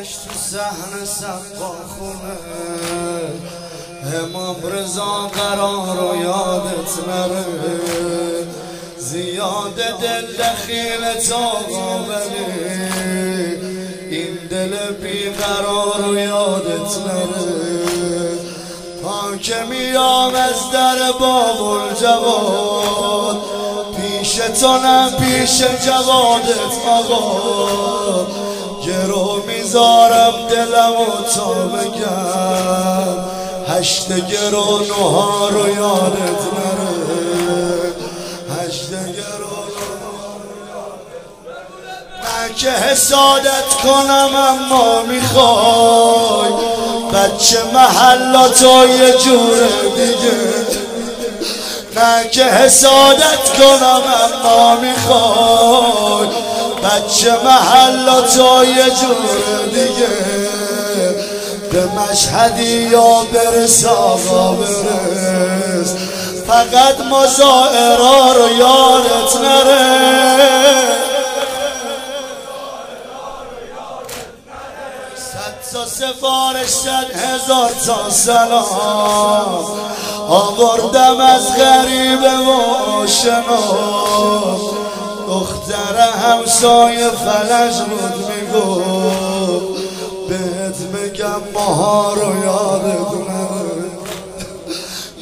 آتش تو صحن سقاخونه، امام رضا قرار رو یادت نره، زیاد دل دخیلت آقا ولی این دل بیقرار رو یادت نره. تا که میام از در بابالجواد پیش تو نه پیش جوادت آقا، گرو میذارم دلم و تا بگم هشت گرو نوها رو یادت نره، هشت گرو نوها رو یادت نره. که حسادت کنم اما میخوای بچه محلاتو یه جور دیگه، نه که حسادت کنم اما میخوای بچه محلاتو یه جور دیگه. به مشهدی یا برس آقا برس، فقط مظاهرا رو یادت نره، صد تا سفارش صد هزار تا سلام آوردم از غریبه و آشنا. دختر همسایه فلج بود میگو بهت بگم ماها رو یادت نره،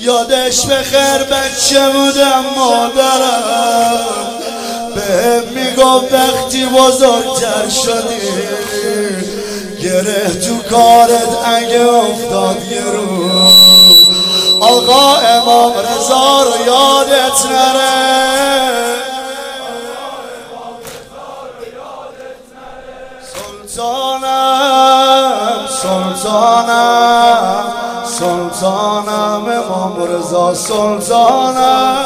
یادش بخیر بچه بودم مادرم بهم میگفت وقتی بزرگتر شدی گره تو کارت اگه افتاد یه روز آقا امام رضا رو یادت نره. سلطانم سلطانم سلطانم امام رضا سلطانم.